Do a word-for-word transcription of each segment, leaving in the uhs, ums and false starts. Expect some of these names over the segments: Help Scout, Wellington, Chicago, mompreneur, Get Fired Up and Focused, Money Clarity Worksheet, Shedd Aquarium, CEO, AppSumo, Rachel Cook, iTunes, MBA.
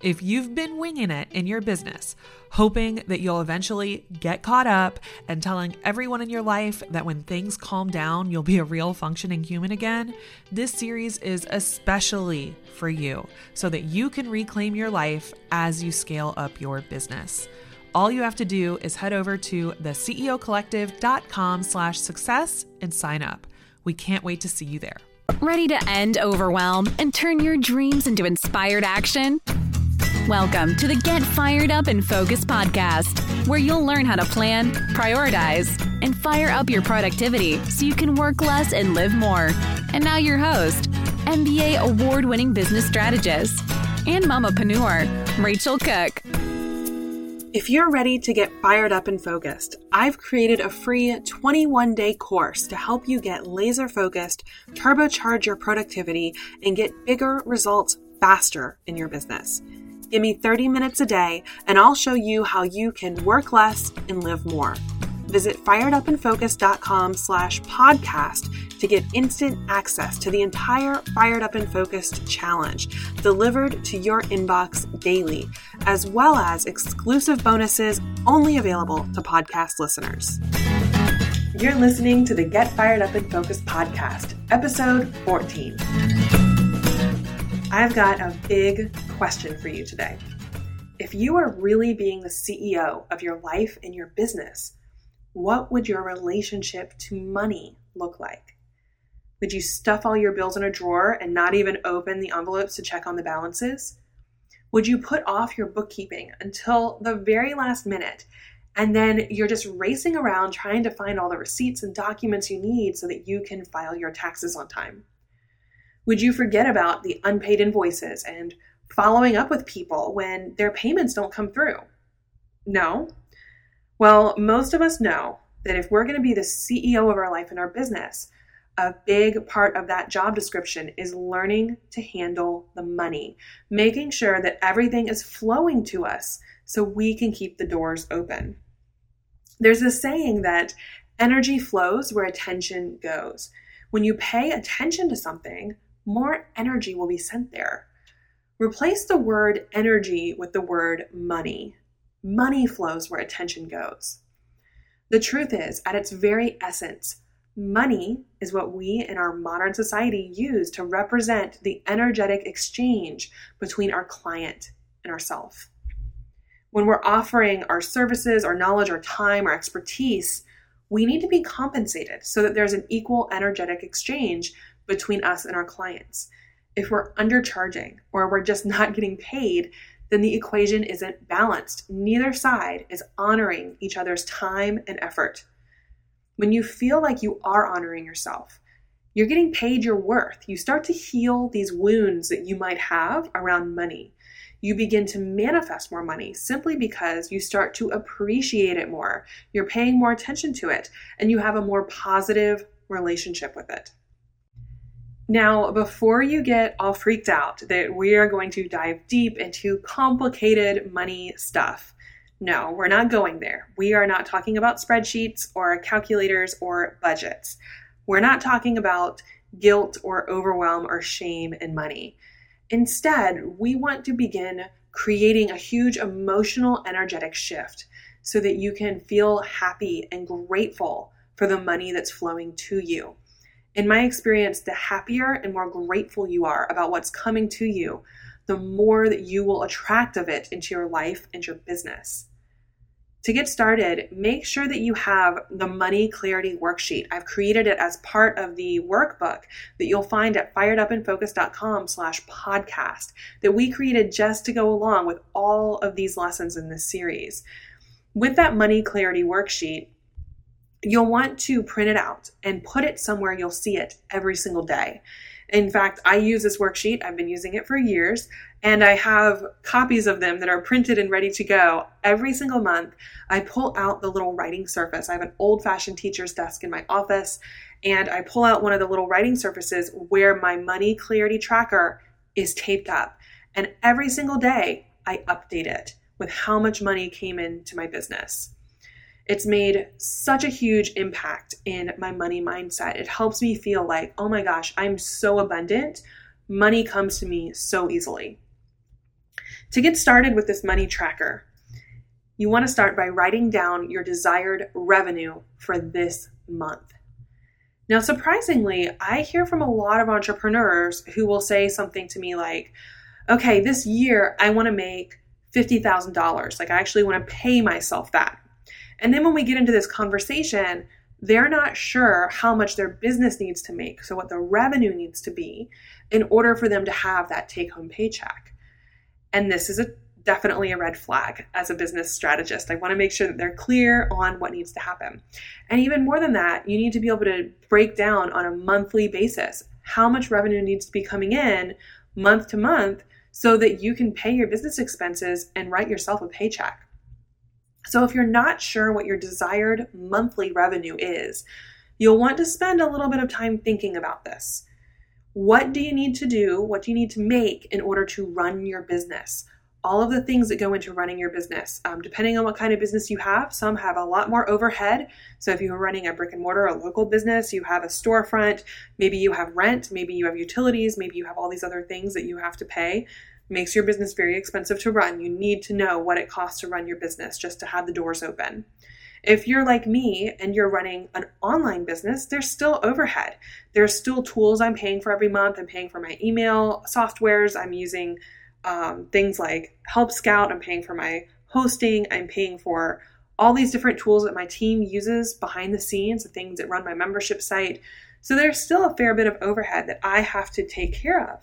If you've been winging it in your business, hoping that you'll eventually get caught up and telling everyone in your life that when things calm down, you'll be a real functioning human again, this series is especially for you so that you can reclaim your life as you scale up your business. All you have to do is head over to theceocollective.com slash success and sign up. We can't wait to see you there. Ready to end overwhelm and turn your dreams into inspired action? Welcome to the Get Fired Up and Focused podcast, where you'll learn how to plan, prioritize, and fire up your productivity so you can work less and live more. And now your host, M B A award-winning business strategist and mompreneur, Rachel Cook. If you're ready to get fired up and focused, I've created a free twenty-one day course to help you get laser focused, turbocharge your productivity, and get bigger results faster in your business. Give me thirty minutes a day, and I'll show you how you can work less and live more. Visit fired up and focused dot com slash podcast to get instant access to the entire Fired Up and Focused challenge delivered to your inbox daily, as well as exclusive bonuses only available to podcast listeners. You're listening to the Get Fired Up and Focused podcast, episode fourteen. I've got a big question for you today. If you are really being the C E O of your life and your business, what would your relationship to money look like? Would you stuff all your bills in a drawer and not even open the envelopes to check on the balances? Would you put off your bookkeeping until the very last minute, and then you're just racing around trying to find all the receipts and documents you need so that you can file your taxes on time? Would you forget about the unpaid invoices and following up with people when their payments don't come through? No? Well, most of us know that if we're going to be the C E O of our life and our business, a big part of that job description is learning to handle the money, making sure that everything is flowing to us so we can keep the doors open. There's a saying that energy flows where attention goes. When you pay attention to something, more energy will be sent there. Replace the word energy with the word money. Money flows where attention goes. The truth is, at its very essence, money is what we in our modern society use to represent the energetic exchange between our client and ourselves. When we're offering our services, our knowledge, our time, our expertise, we need to be compensated so that there's an equal energetic exchange between us and our clients. If we're undercharging or we're just not getting paid, then the equation isn't balanced. Neither side is honoring each other's time and effort. When you feel like you are honoring yourself, you're getting paid your worth, you start to heal these wounds that you might have around money. You begin to manifest more money simply because you start to appreciate it more. You're paying more attention to it, and you have a more positive relationship with it. Now, before you get all freaked out that we are going to dive deep into complicated money stuff, no, we're not going there. We are not talking about spreadsheets or calculators or budgets. We're not talking about guilt or overwhelm or shame in money. Instead, we want to begin creating a huge emotional, energetic shift so that you can feel happy and grateful for the money that's flowing to you. In my experience, the happier and more grateful you are about what's coming to you, the more that you will attract of it into your life and your business. To get started, make sure that you have the Money Clarity Worksheet. I've created it as part of the workbook that you'll find at fired up and focused dot com slash podcast that we created just to go along with all of these lessons in this series. With that Money Clarity Worksheet, you'll want to print it out and put it somewhere you'll see it every single day. In fact, I use this worksheet. I've been using it for years, and I have copies of them that are printed and ready to go. Every single month, I pull out the little writing surface. I have an old-fashioned teacher's desk in my office, and I pull out one of the little writing surfaces where my money clarity tracker is taped up. And every single day, I update it with how much money came into my business. It's made such a huge impact in my money mindset. It helps me feel like, oh my gosh, I'm so abundant. Money comes to me so easily. To get started with this money tracker, you want to start by writing down your desired revenue for this month. Now, surprisingly, I hear from a lot of entrepreneurs who will say something to me like, okay, this year I want to make fifty thousand dollars. Like, I actually want to pay myself that. And then when we get into this conversation, they're not sure how much their business needs to make, so what the revenue needs to be in order for them to have that take-home paycheck. And this is a, definitely a red flag as a business strategist. I want to make sure that they're clear on what needs to happen. And even more than that, you need to be able to break down on a monthly basis how much revenue needs to be coming in month to month so that you can pay your business expenses and write yourself a paycheck. So if you're not sure what your desired monthly revenue is, you'll want to spend a little bit of time thinking about this. What do you need to do? What do you need to make in order to run your business? All of the things that go into running your business, um, depending on what kind of business you have. Some have a lot more overhead. So if you are running a brick and mortar, a local business, you have a storefront, maybe you have rent, maybe you have utilities, maybe you have all these other things that you have to pay. Makes your business very expensive to run. You need to know what it costs to run your business just to have the doors open. If you're like me and you're running an online business, there's still overhead. There's still tools I'm paying for every month. I'm paying for my email softwares. I'm using um, things like Help Scout. I'm paying for my hosting. I'm paying for all these different tools that my team uses behind the scenes, the things that run my membership site. So there's still a fair bit of overhead that I have to take care of.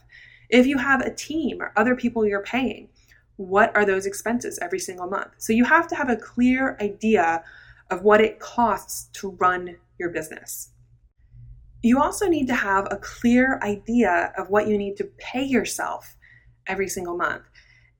If you have a team or other people you're paying, what are those expenses every single month? So you have to have a clear idea of what it costs to run your business. You also need to have a clear idea of what you need to pay yourself every single month.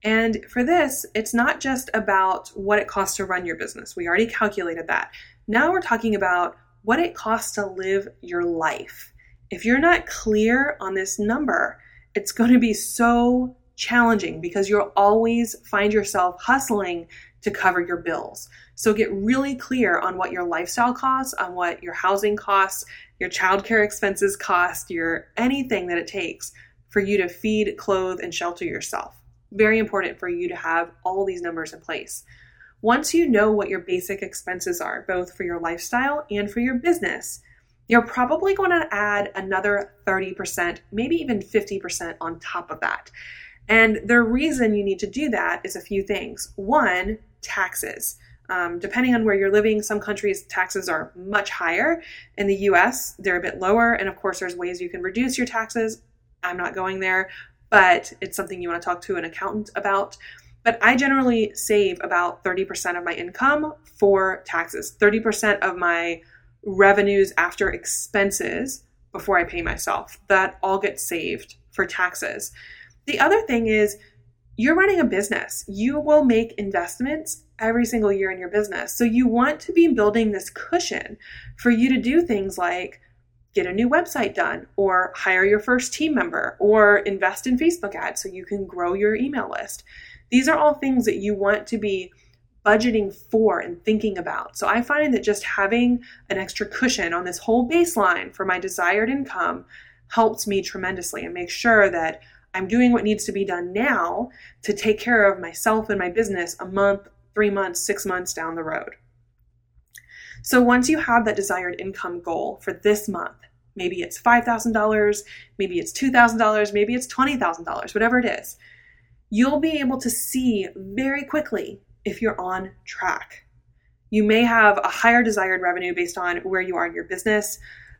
And for this, it's not just about what it costs to run your business. We already calculated that. Now we're talking about what it costs to live your life. If you're not clear on this number, it's going to be so challenging because you'll always find yourself hustling to cover your bills. So get really clear on what your lifestyle costs, on what your housing costs, your childcare expenses cost, your anything that it takes for you to feed, clothe, and shelter yourself. Very important for you to have all these numbers in place. Once you know what your basic expenses are, both for your lifestyle and for your business, you're probably going to add another thirty percent, maybe even fifty percent on top of that. And the reason you need to do that is a few things. One, taxes. Um, depending on where you're living, some countries' taxes are much higher. In the U S, they're a bit lower. And of course, there's ways you can reduce your taxes. I'm not going there, but it's something you want to talk to an accountant about. But I generally save about thirty percent of my income for taxes, thirty percent of my revenues after expenses before I pay myself. That all gets saved for taxes. The other thing is you're running a business. You will make investments every single year in your business. So you want to be building this cushion for you to do things like get a new website done or hire your first team member or invest in Facebook ads so you can grow your email list. These are all things that you want to be budgeting for and thinking about. So I find that just having an extra cushion on this whole baseline for my desired income helps me tremendously and makes sure that I'm doing what needs to be done now to take care of myself and my business a month, three months, six months down the road. So once you have that desired income goal for this month, maybe it's five thousand dollars, maybe it's two thousand dollars, maybe it's twenty thousand dollars, whatever it is, you'll be able to see very quickly if you're on track. You may have a higher desired revenue based on where you are in your business,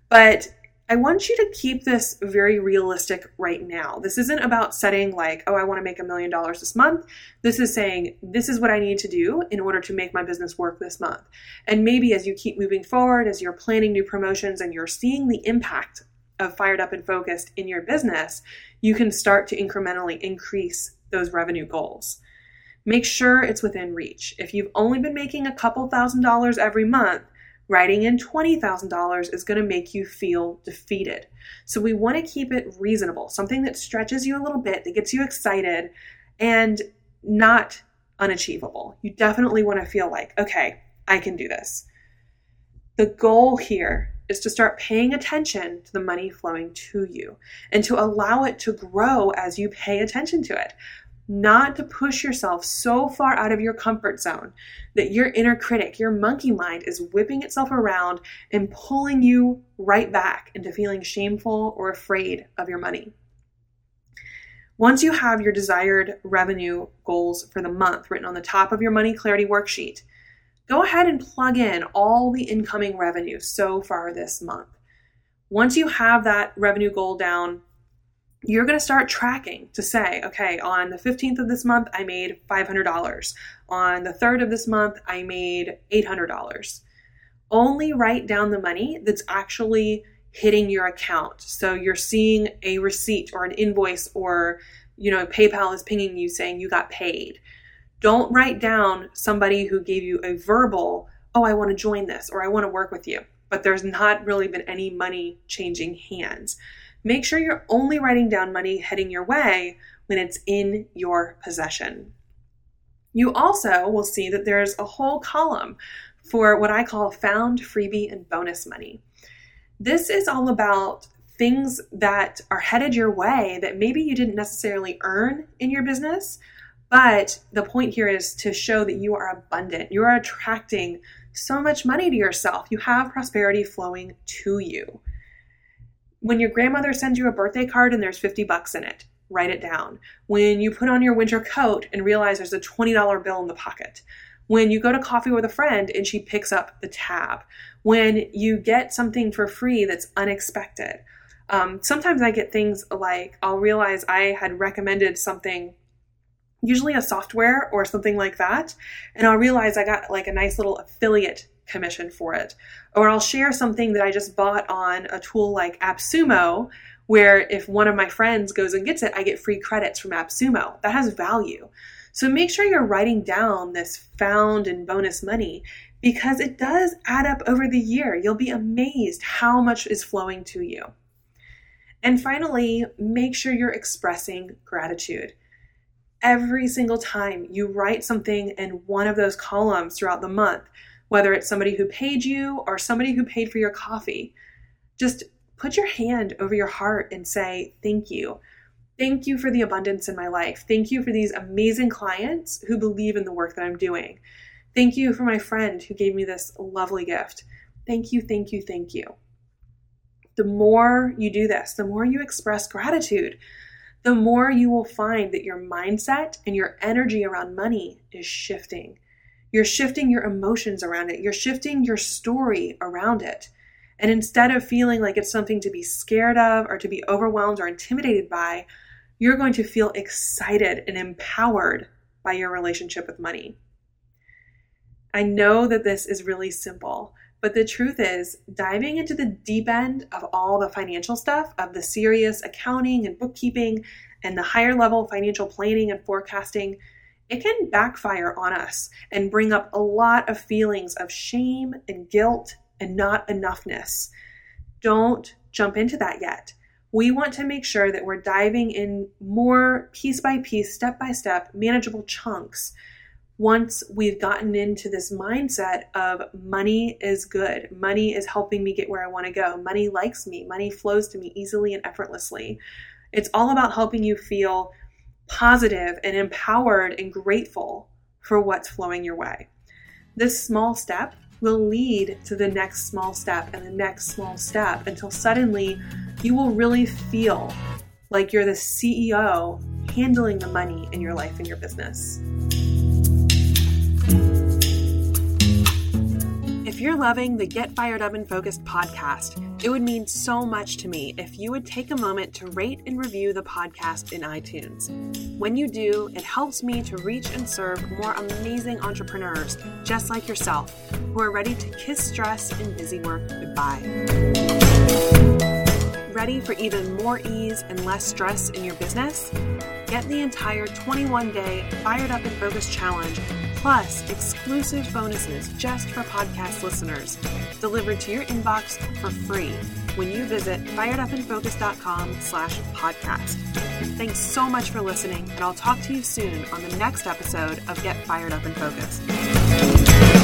but I want you to keep this very realistic right now. This isn't about setting like, oh, I want to make a million dollars this month. This is saying, this is what I need to do in order to make my business work this month. And maybe as you keep moving forward, as you're planning new promotions and you're seeing the impact of Fired Up and Focused in your business, you can start to incrementally increase those revenue goals. Make sure it's within reach. If you've only been making a couple thousand dollars every month, writing in twenty thousand dollars is going to make you feel defeated. So we want to keep it reasonable, something that stretches you a little bit, that gets you excited, and not unachievable. You definitely want to feel like, okay, I can do this. The goal here is to start paying attention to the money flowing to you and to allow it to grow as you pay attention to it. Not to push yourself so far out of your comfort zone that your inner critic, your monkey mind, is whipping itself around and pulling you right back into feeling shameful or afraid of your money. Once you have your desired revenue goals for the month written on the top of your Money Clarity Worksheet, go ahead and plug in all the incoming revenue so far this month. Once you have that revenue goal down, you're going to start tracking to say, okay, on the fifteenth of this month, I made five hundred dollars. On the third of this month, I made eight hundred dollars. Only write down the money that's actually hitting your account. So you're seeing a receipt or an invoice, or, you know, PayPal is pinging you saying you got paid. Don't write down somebody who gave you a verbal, oh, I want to join this, or I want to work with you, but there's not really been any money changing hands. Make sure you're only writing down money heading your way when it's in your possession. You also will see that there's a whole column for what I call found, freebie, and bonus money. This is all about things that are headed your way that maybe you didn't necessarily earn in your business, but the point here is to show that you are abundant. You are attracting so much money to yourself. You have prosperity flowing to you. When your grandmother sends you a birthday card and there's fifty bucks in it, write it down. When you put on your winter coat and realize there's a twenty dollar bill in the pocket. When you go to coffee with a friend and she picks up the tab. When you get something for free that's unexpected. Um, sometimes I get things like, I'll realize I had recommended something, usually a software or something like that, and I'll realize I got like a nice little affiliate commission for it. Or I'll share something that I just bought on a tool like AppSumo, where if one of my friends goes and gets it, I get free credits from AppSumo. That has value. So make sure you're writing down this found and bonus money, because it does add up over the year. You'll be amazed how much is flowing to you. And finally, make sure you're expressing gratitude. Every single time you write something in one of those columns throughout the month, whether it's somebody who paid you or somebody who paid for your coffee, just put your hand over your heart and say, thank you. Thank you for the abundance in my life. Thank you for these amazing clients who believe in the work that I'm doing. Thank you for my friend who gave me this lovely gift. Thank you, thank you, thank you. The more you do this, the more you express gratitude, the more you will find that your mindset and your energy around money is shifting. You're shifting your emotions around it. You're shifting your story around it. And instead of feeling like it's something to be scared of or to be overwhelmed or intimidated by, you're going to feel excited and empowered by your relationship with money. I know that this is really simple, but the truth is, diving into the deep end of all the financial stuff, of the serious accounting and bookkeeping and the higher level financial planning and forecasting, it can backfire on us and bring up a lot of feelings of shame and guilt and not enoughness. Don't jump into that yet. We want to make sure that we're diving in more piece by piece, step by step, manageable chunks. Once we've gotten into this mindset of money is good, money is helping me get where I want to go, money likes me, money flows to me easily and effortlessly. It's all about helping you feel positive and empowered and grateful for what's flowing your way. This small step will lead to the next small step and the next small step until suddenly you will really feel like you're the C E O handling the money in your life and your business. If you're loving the Get Fired Up and Focused podcast, it would mean so much to me if you would take a moment to rate and review the podcast in iTunes. When you do, it helps me to reach and serve more amazing entrepreneurs just like yourself who are ready to kiss stress and busy work goodbye. Ready for even more ease and less stress in your business? Get the entire twenty-one day Fired Up and Focused Challenge, plus exclusive bonuses just for podcast listeners, delivered to your inbox for free when you visit firedupandfocused.com slash podcast. Thanks so much for listening, and I'll talk to you soon on the next episode of Get Fired Up and Focused.